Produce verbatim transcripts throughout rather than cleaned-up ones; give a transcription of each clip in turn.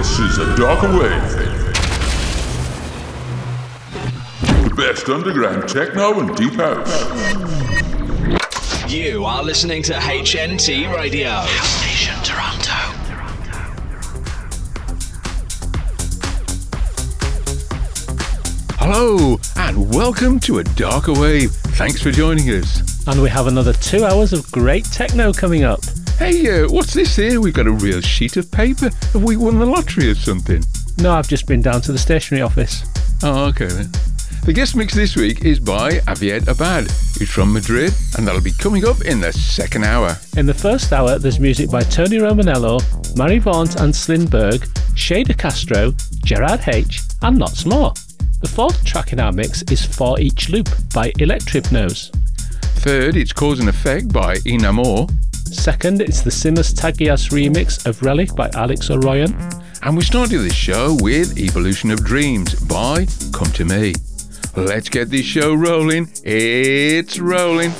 This is A Darker Wave. The best underground techno and deep house. You are listening to H N T Radio. House Nation Toronto. Hello, and welcome to A Darker Wave. Thanks for joining us. And we have another two hours of great techno coming up. Hey, uh, what's this here? We've got a real sheet of paper. Have we won the lottery or something? No, I've just been down to the stationery office. Oh, okay then. The guest mix this week is by Javier Abad, who's from Madrid, and that'll be coming up in the second hour. In the first hour, there's music by Tony Romanello, Marie Vaunt and Slin Bourgh, Shay de Castro, Gerard H., and lots more. The fourth track in our mix is For Each Loop by Electrypnose. Third, it's Cause and Effect by Enamour. Second, it's the Simos Tagias remix of Relic by Alex O'Rion. And we started this show with Evolution of Dreams by Come To Me. Let's get this show rolling. It's rolling.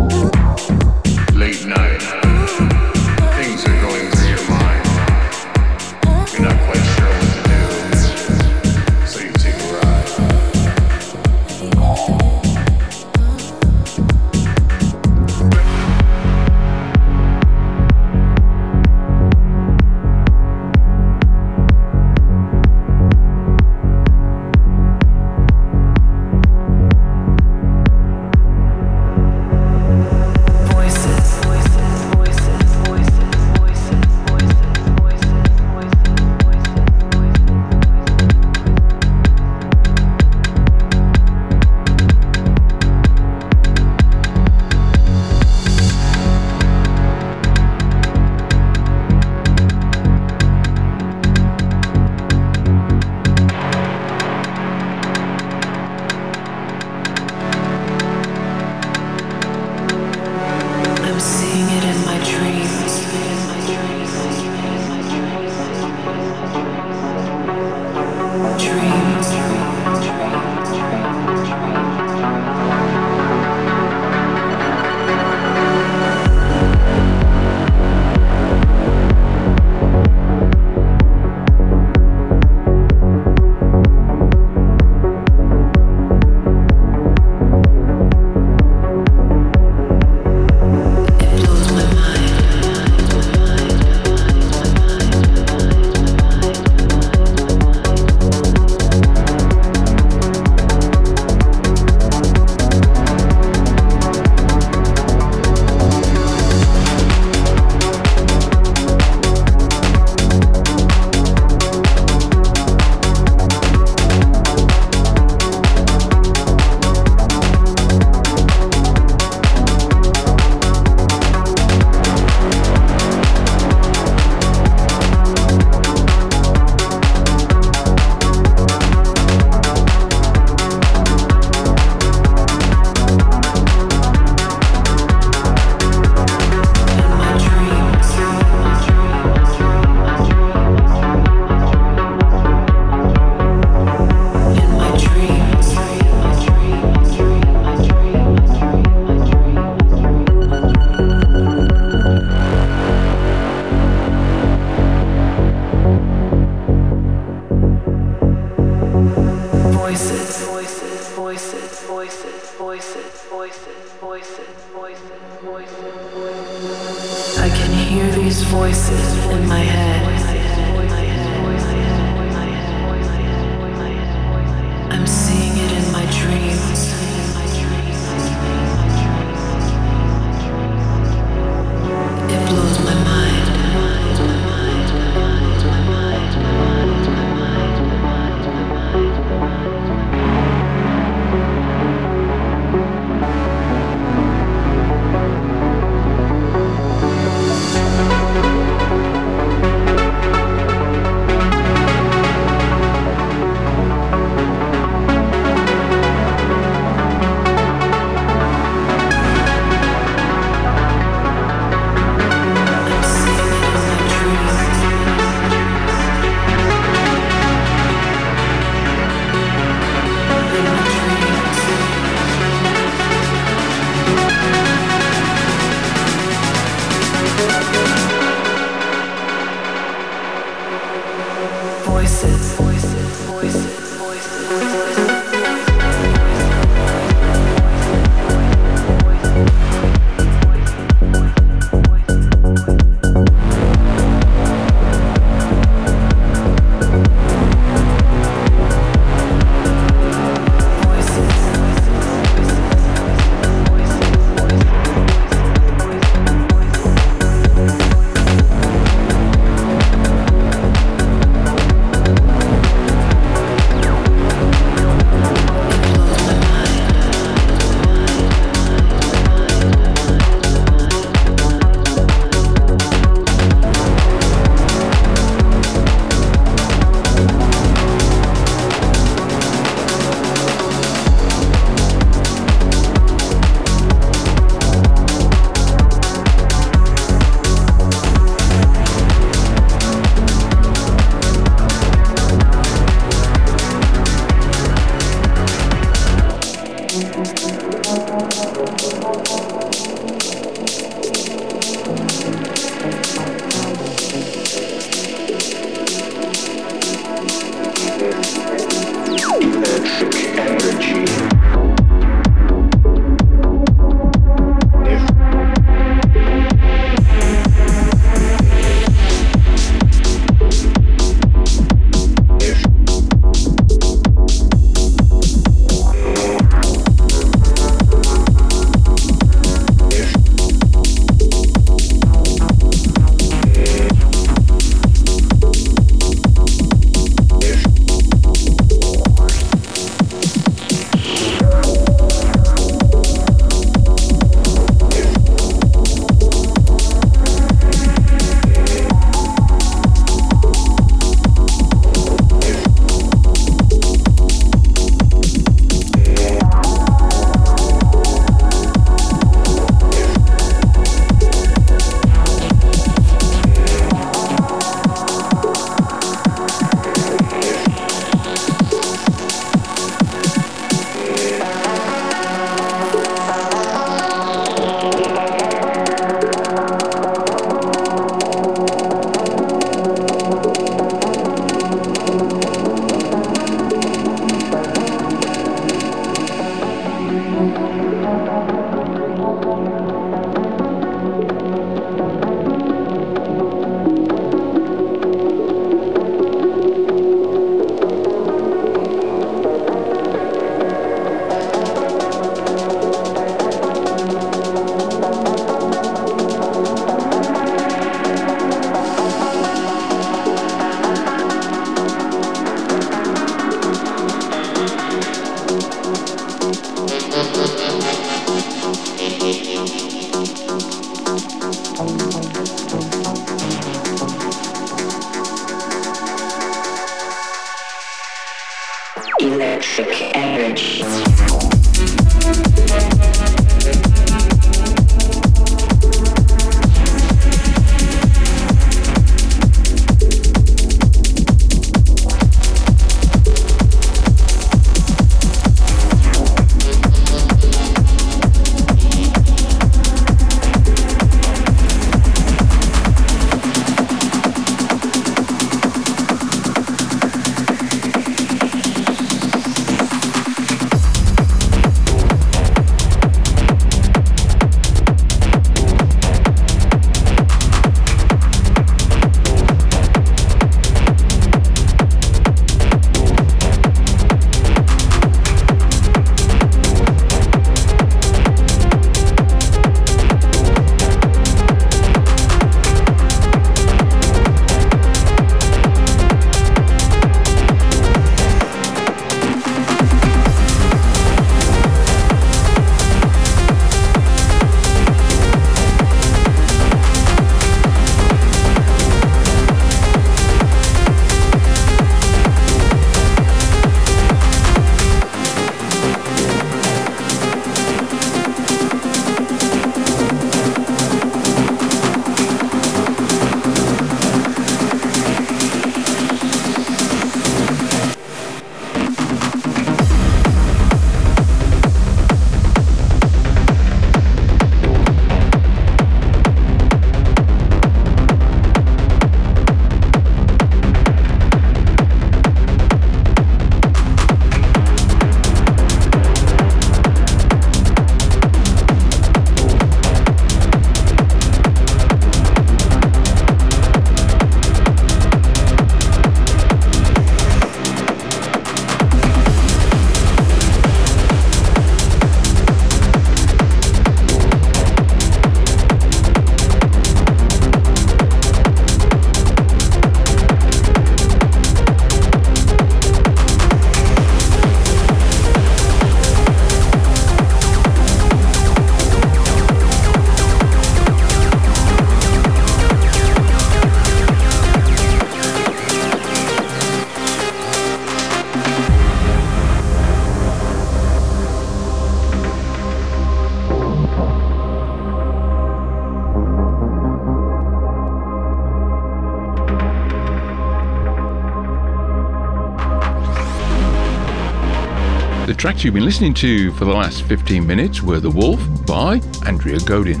The tracks you've been listening to for the last fifteen minutes were The Wolf by Andrea Godin,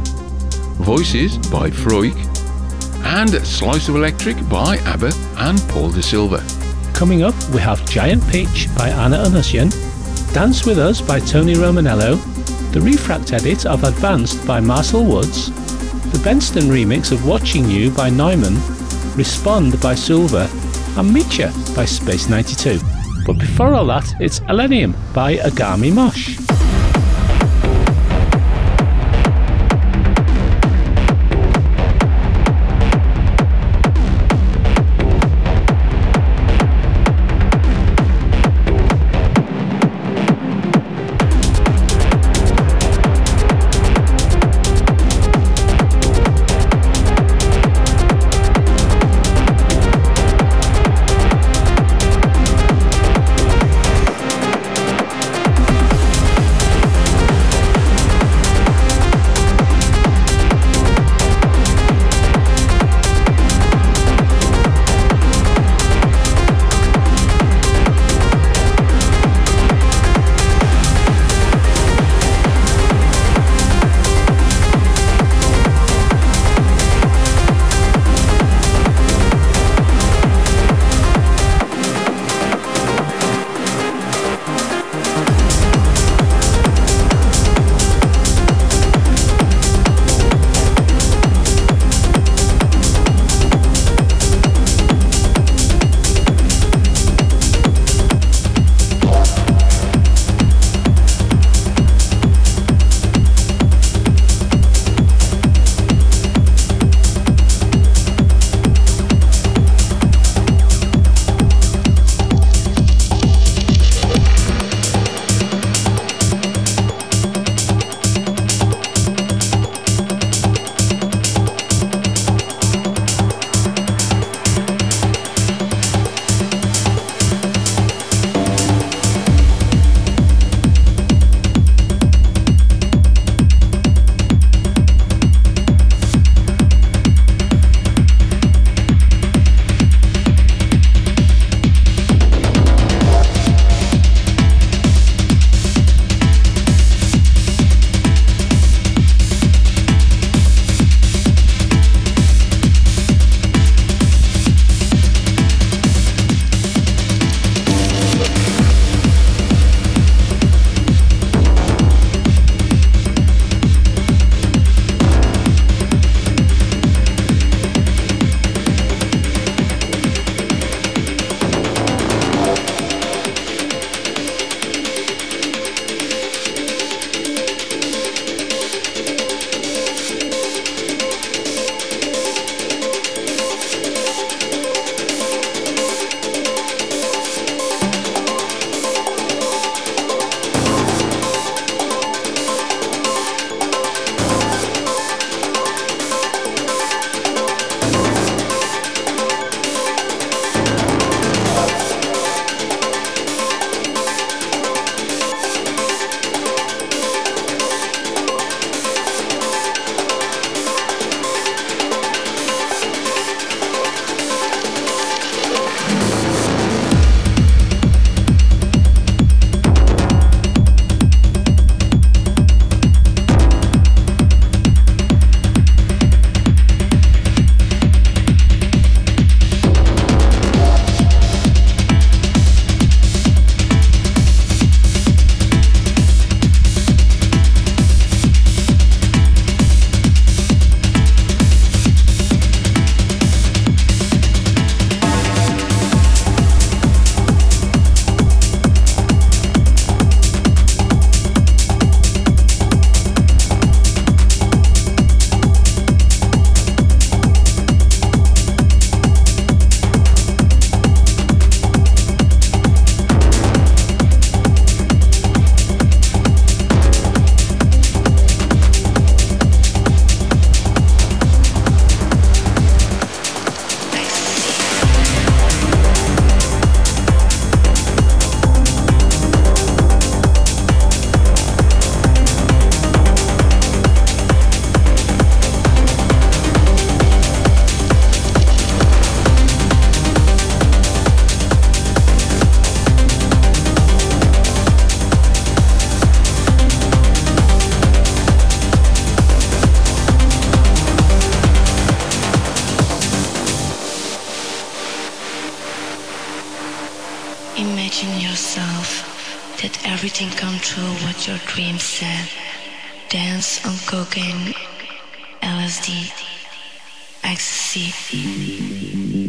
Voices by Froyke, and Slice of Electric by Haber and Paul De Silva. Coming up, we have Giant Peach by Anna Unusyan, Dance With Us by Tony Romanello, the Refract edit of Advanced by Marcel Woods, the Benston remix of Watching You by Neumann, Respond by Silva, and Meetcha by Space ninety-two. But before all that, it's Elenium by Agami Mosh. letting come true what your dreams said. Dance on cocaine, L S D, ecstasy.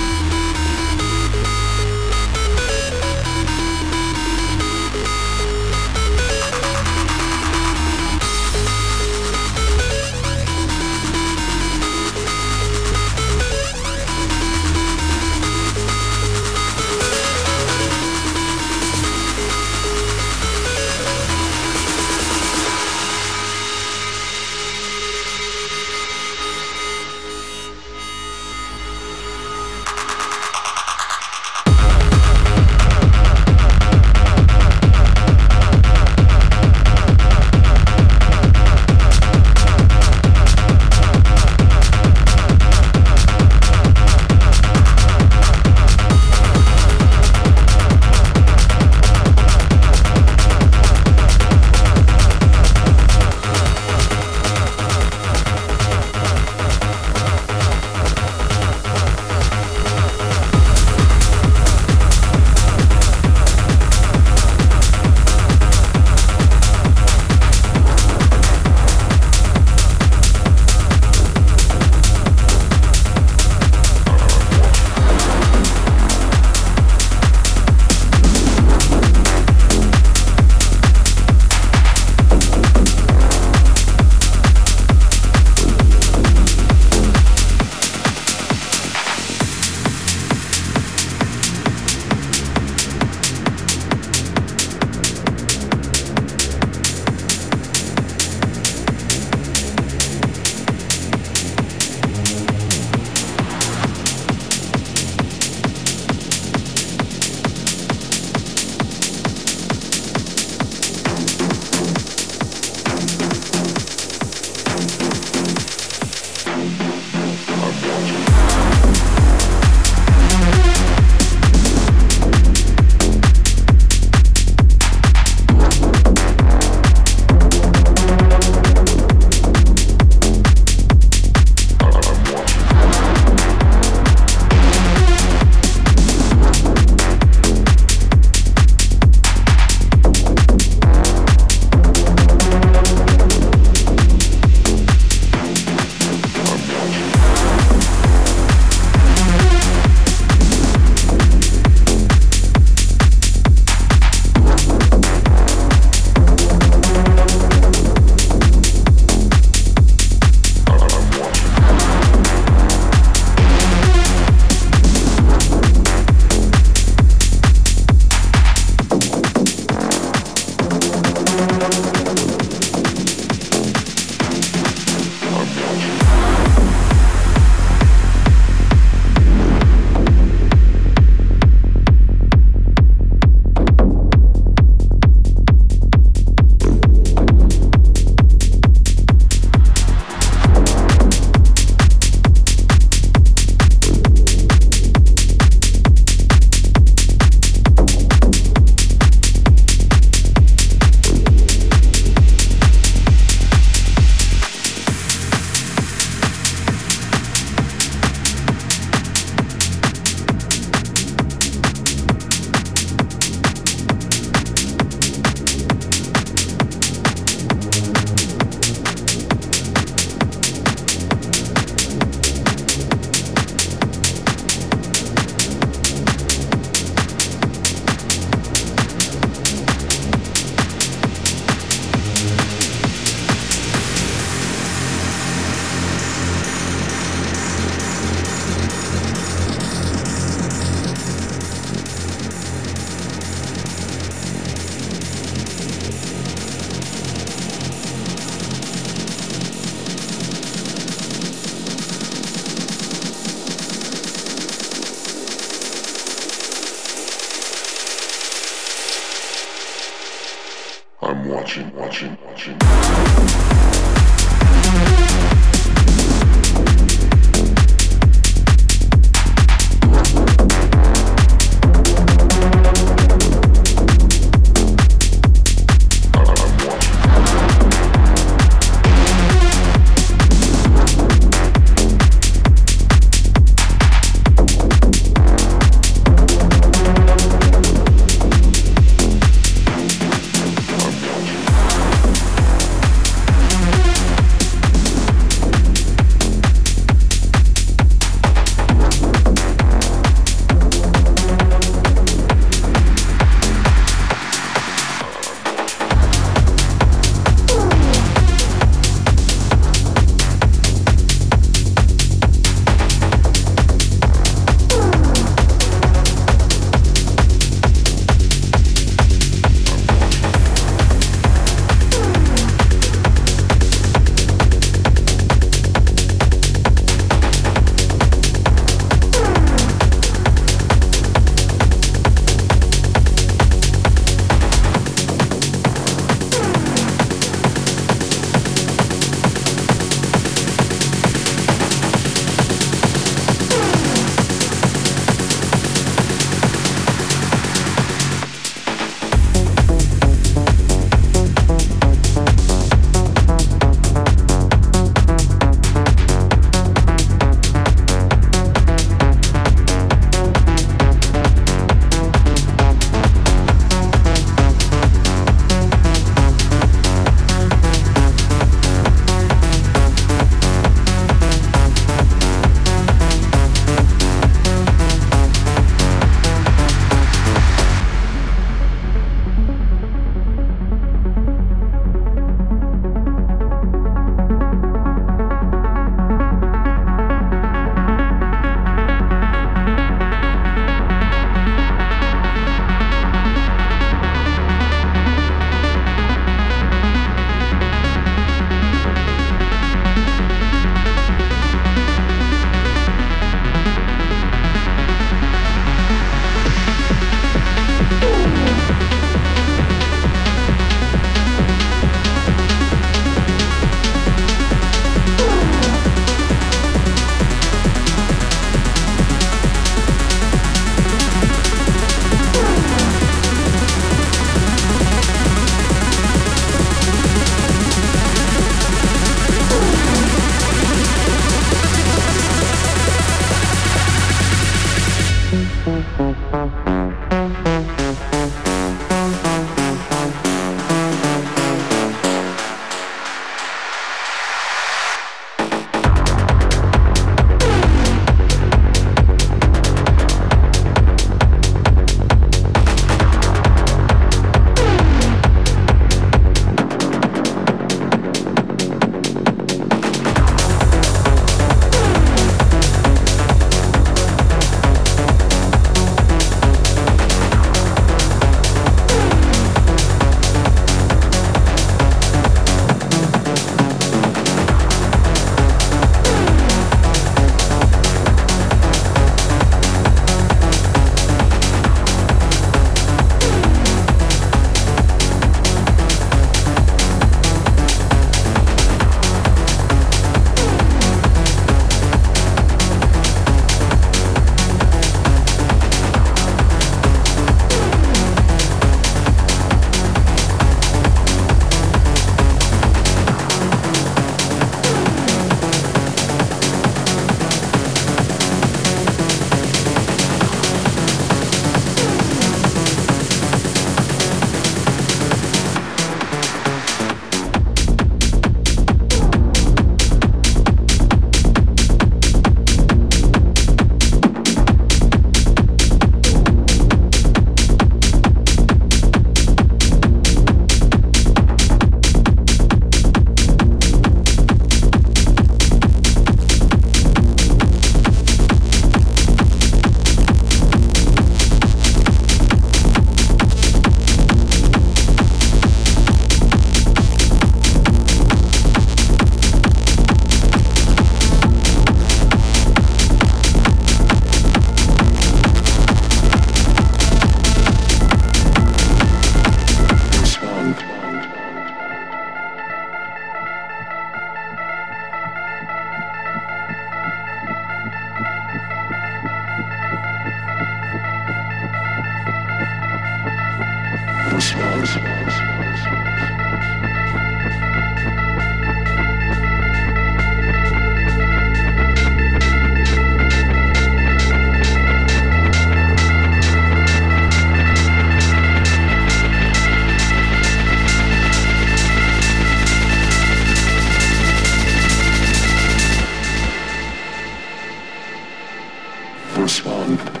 We'll be right back.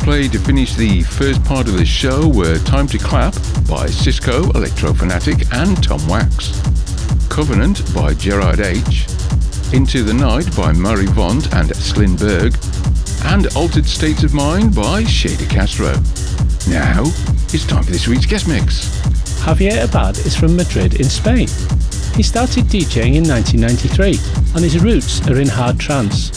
we played to finish the first part of this show were Time to Clap by Cisco, Electro Fanatic and Tom Wax, Covenant by Gerard H., Into the Night by Marie Vaunt and Slin Bourgh, and Altered States of Mind by Shay de Castro. Now, it's time for this week's guest mix. Javier Abad is from Madrid in Spain. He started DJing in nineteen ninety-three and his roots are in hard trance.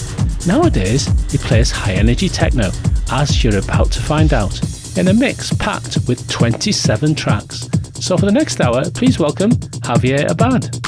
Nowadays, he plays high-energy techno, as you're about to find out, in a mix packed with twenty-seven tracks. So for the next hour, please welcome Javier Abad.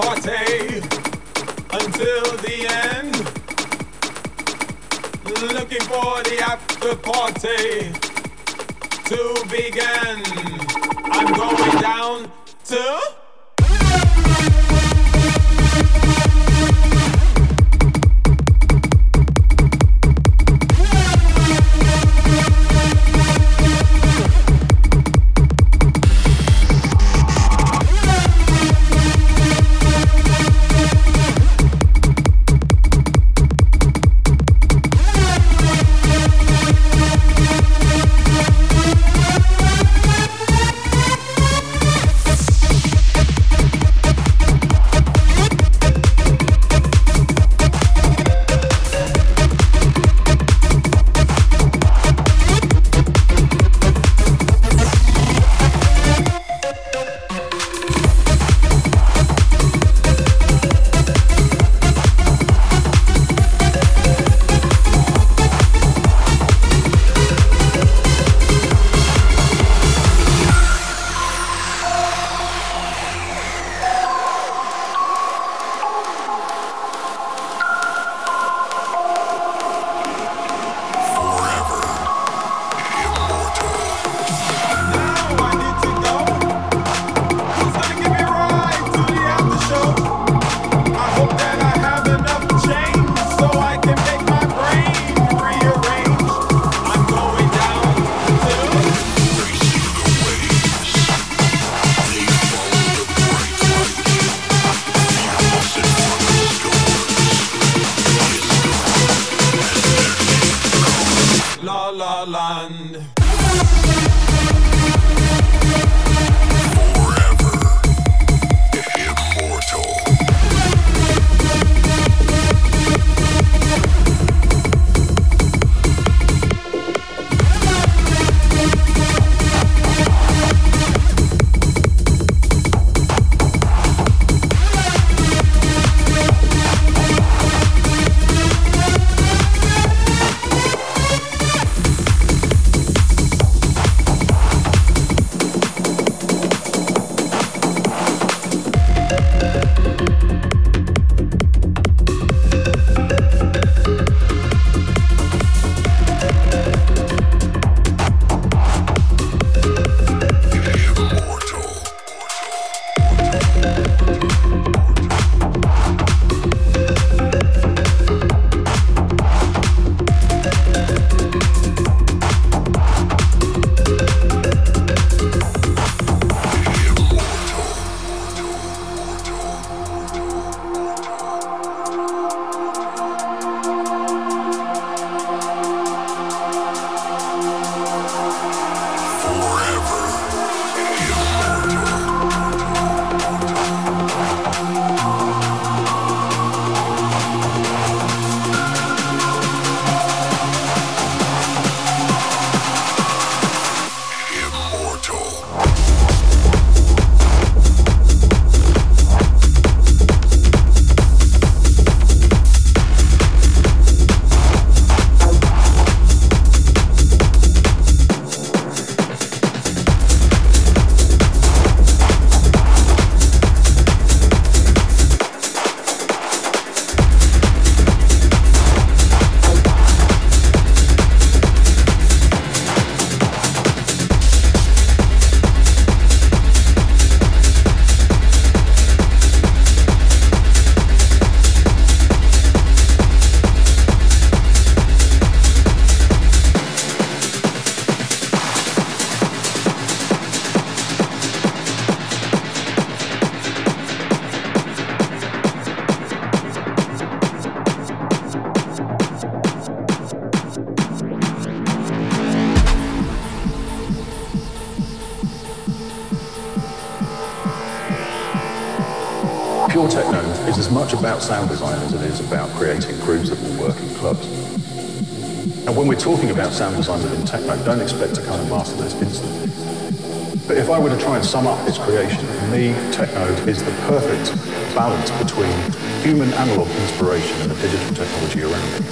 party until the end. Looking for the after party to begin. I'm going down to... about sound design as it is about creating grooves that will work in clubs. And when we're talking about sound design within techno, don't expect to kind of master this instantly. But if I were to try and sum up its creation, for me, techno is the perfect balance between human analog inspiration and the digital technology around it.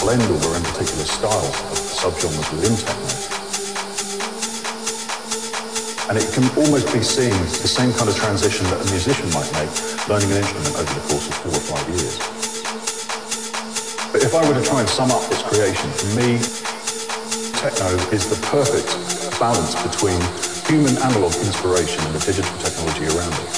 blend of their own particular style of subgenres within techno. And it can almost be seen as the same kind of transition that a musician might make learning an instrument over the course of four or five years. But if I were to try and sum up this creation, for me, techno is the perfect balance between human analog inspiration and the digital technology around it.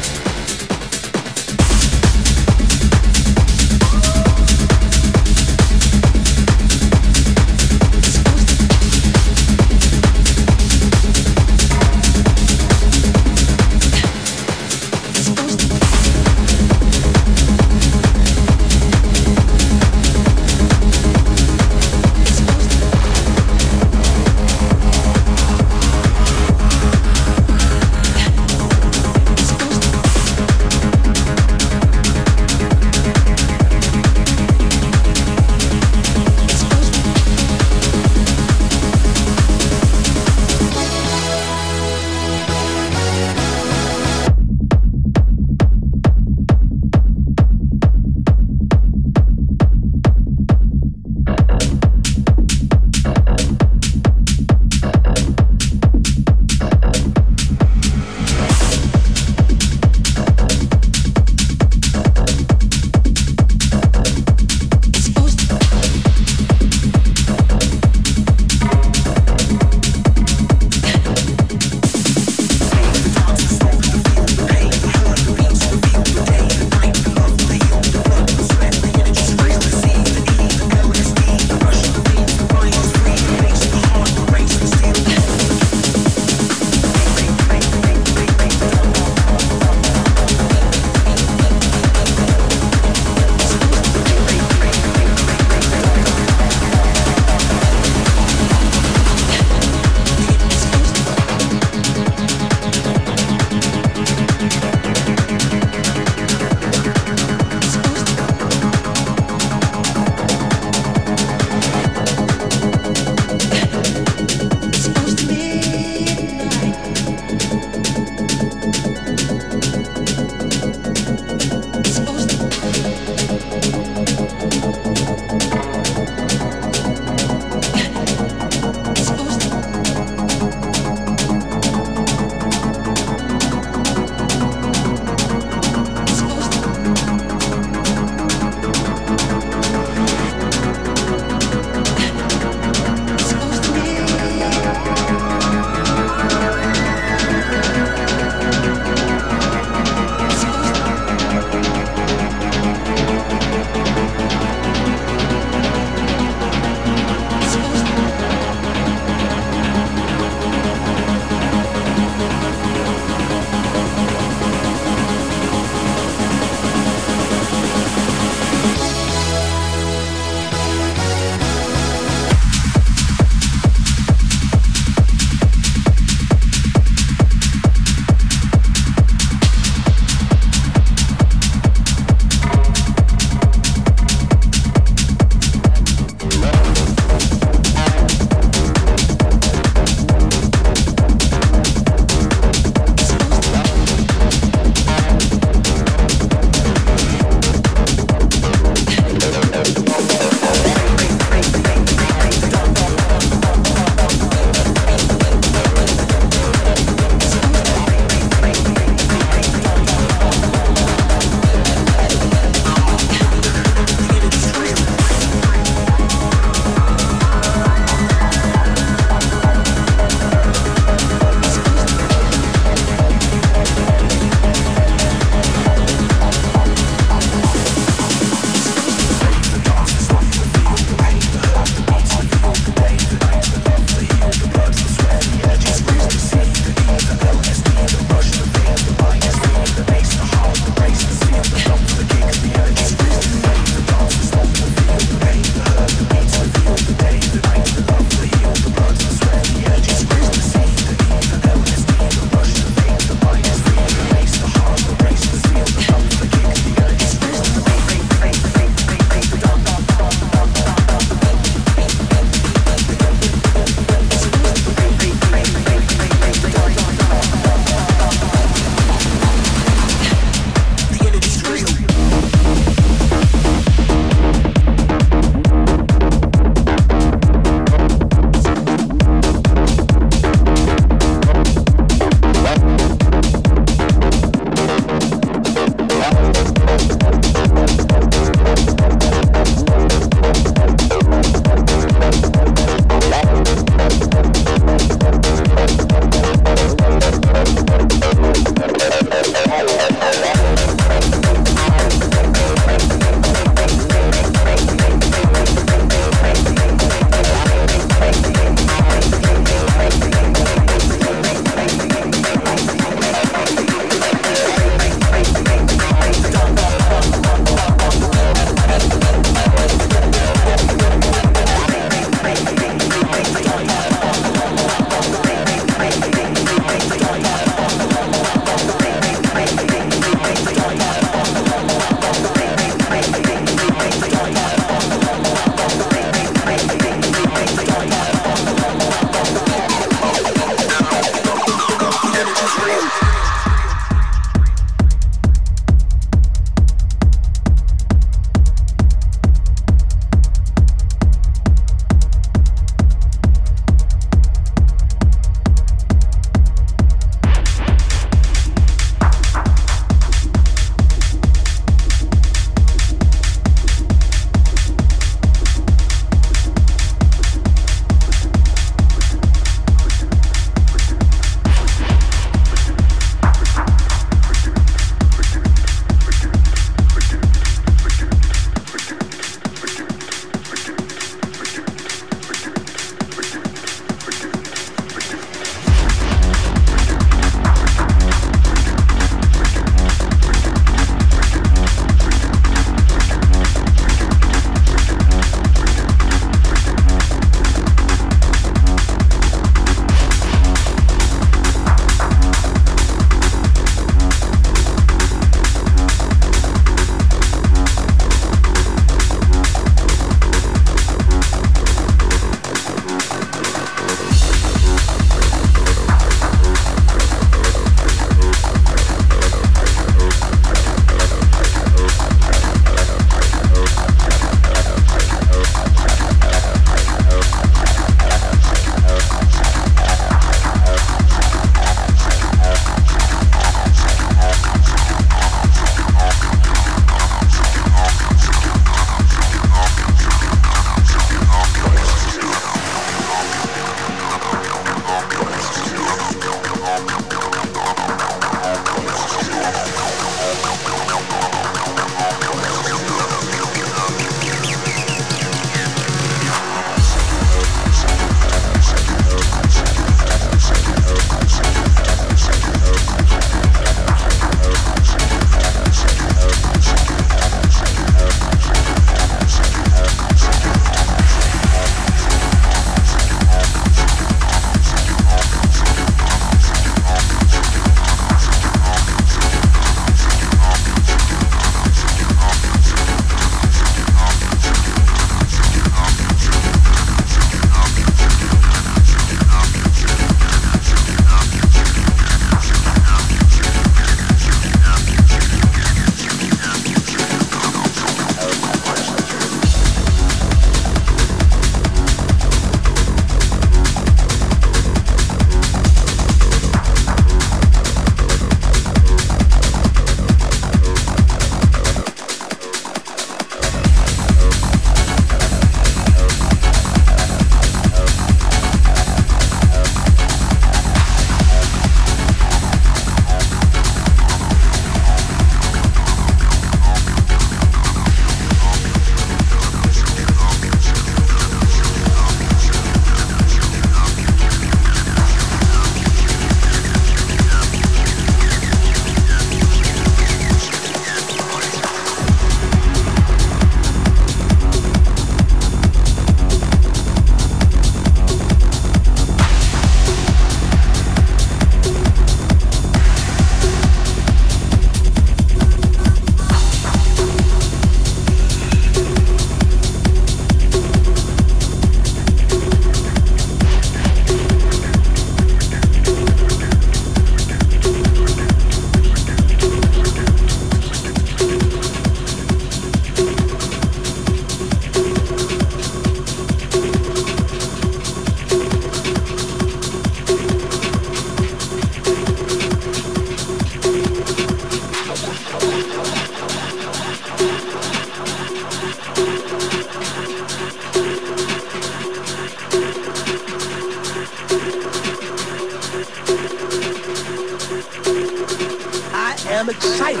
am excited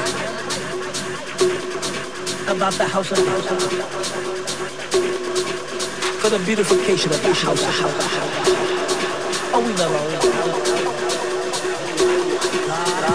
about the house of house, for the beautification of the house of house. Oh, we love our out, out, out, out, out.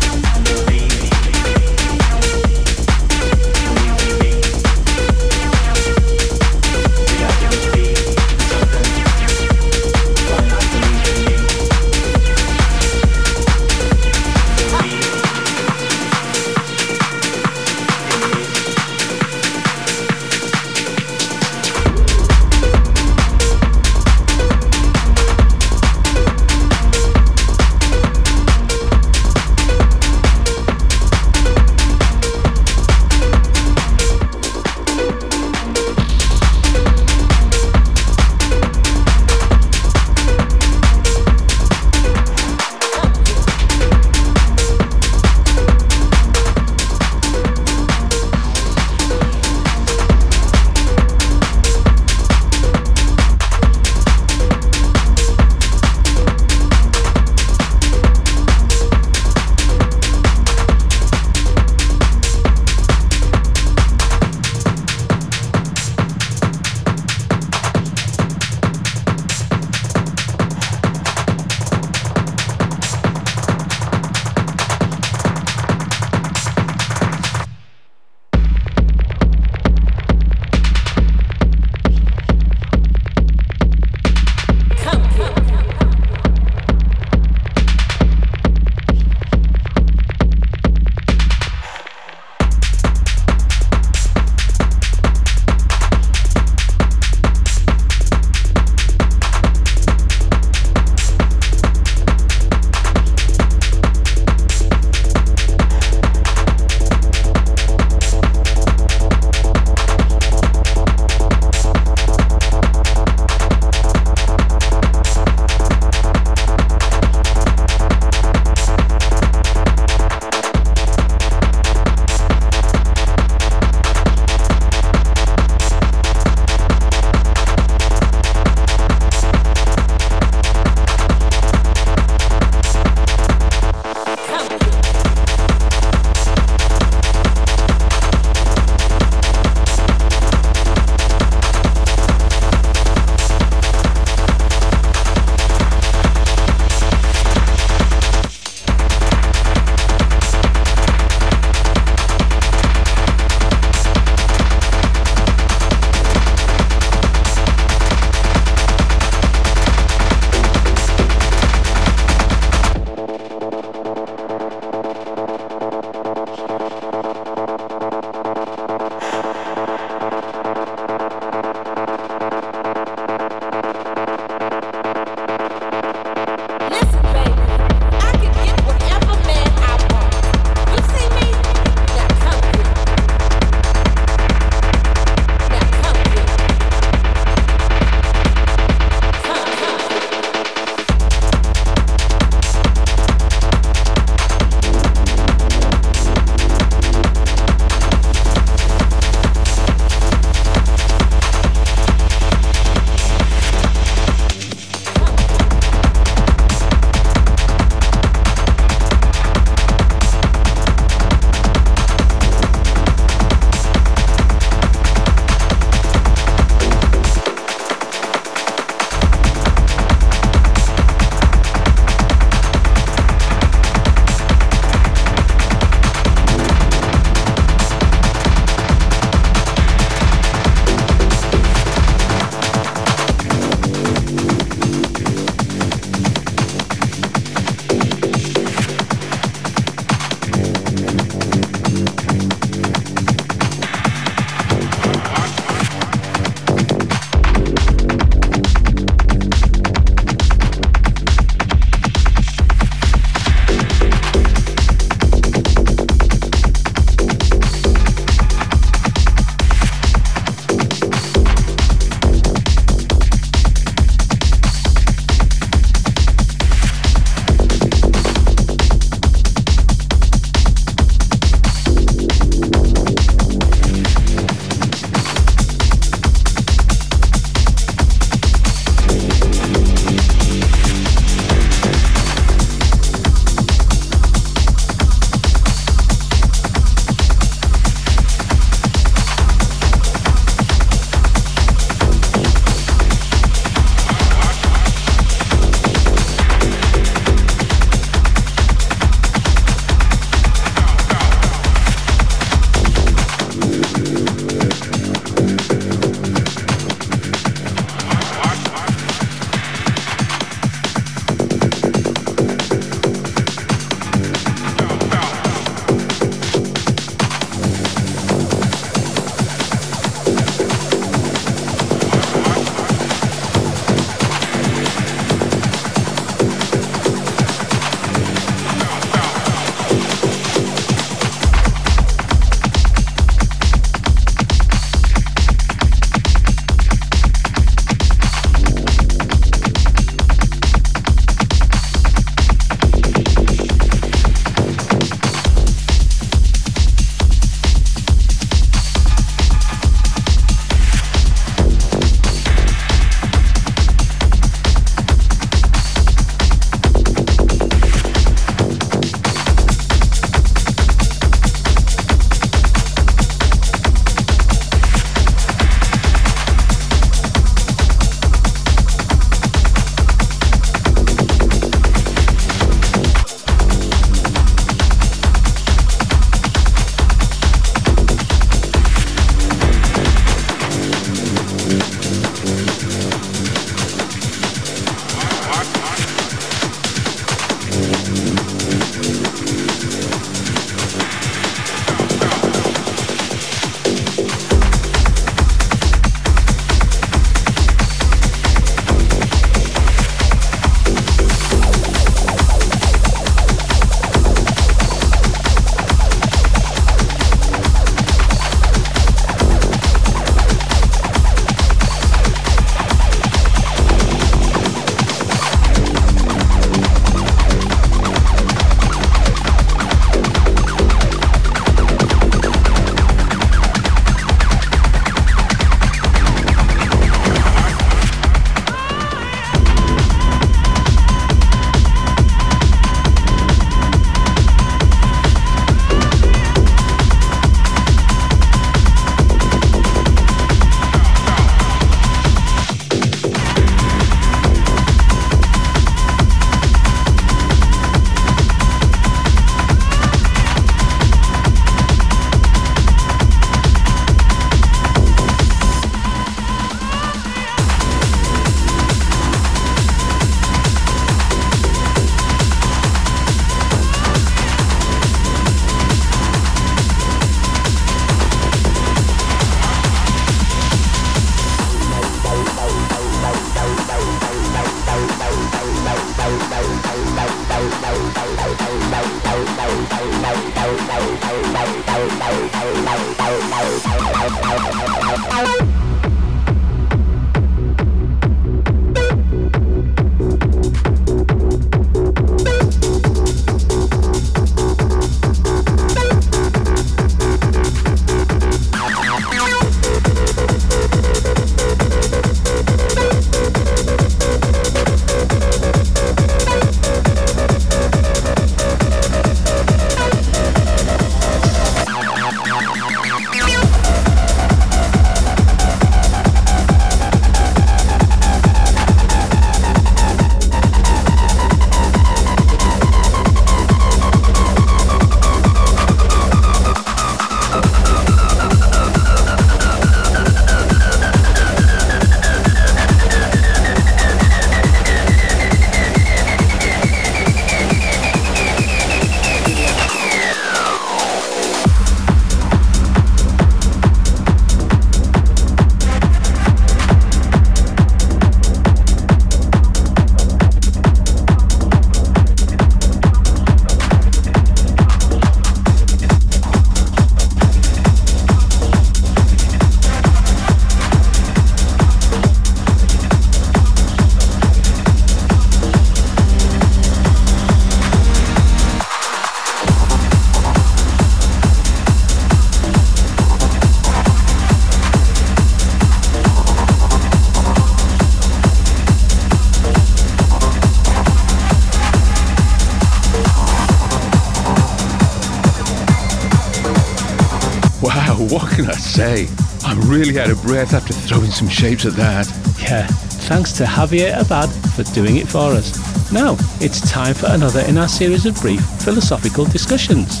what can I say? I'm really out of breath after throwing some shapes at that. Yeah, thanks to Javier Abad for doing it for us. Now, it's time for another in our series of brief philosophical discussions.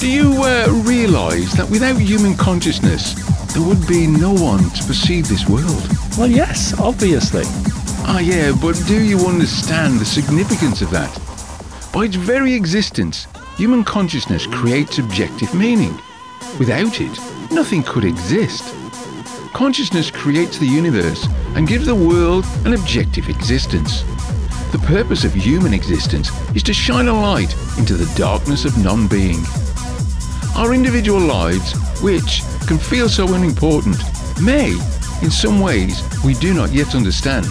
Do you uh, realise that without human consciousness, there would be no one to perceive this world? Well, yes, obviously. Ah, yeah, but do you understand the significance of that? By its very existence, human consciousness creates objective meaning. Without it, nothing could exist. Consciousness creates the universe and gives the world an objective existence. The purpose of human existence is to shine a light into the darkness of non-being. Our individual lives, which can feel so unimportant, may, in some ways we do not yet understand,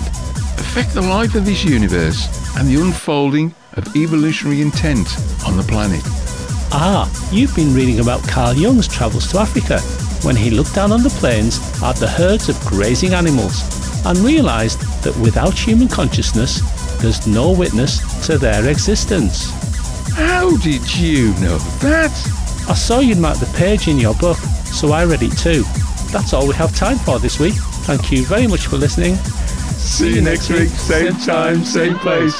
affect the life of this universe and the unfolding of evolutionary intent on the planet. Ah, you've been reading about Carl Jung's travels to Africa, when he looked down on the plains at the herds of grazing animals and realised that without human consciousness, there's no witness to their existence. How did you know that? I saw you'd marked the page in your book, so I read it too. That's all we have time for this week. Thank you very much for listening. See you next week, same time, same place.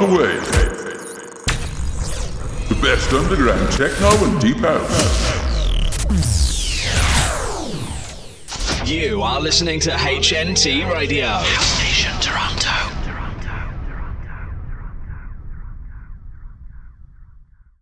Away. The best underground techno and deep house. You are listening to H N T Radio.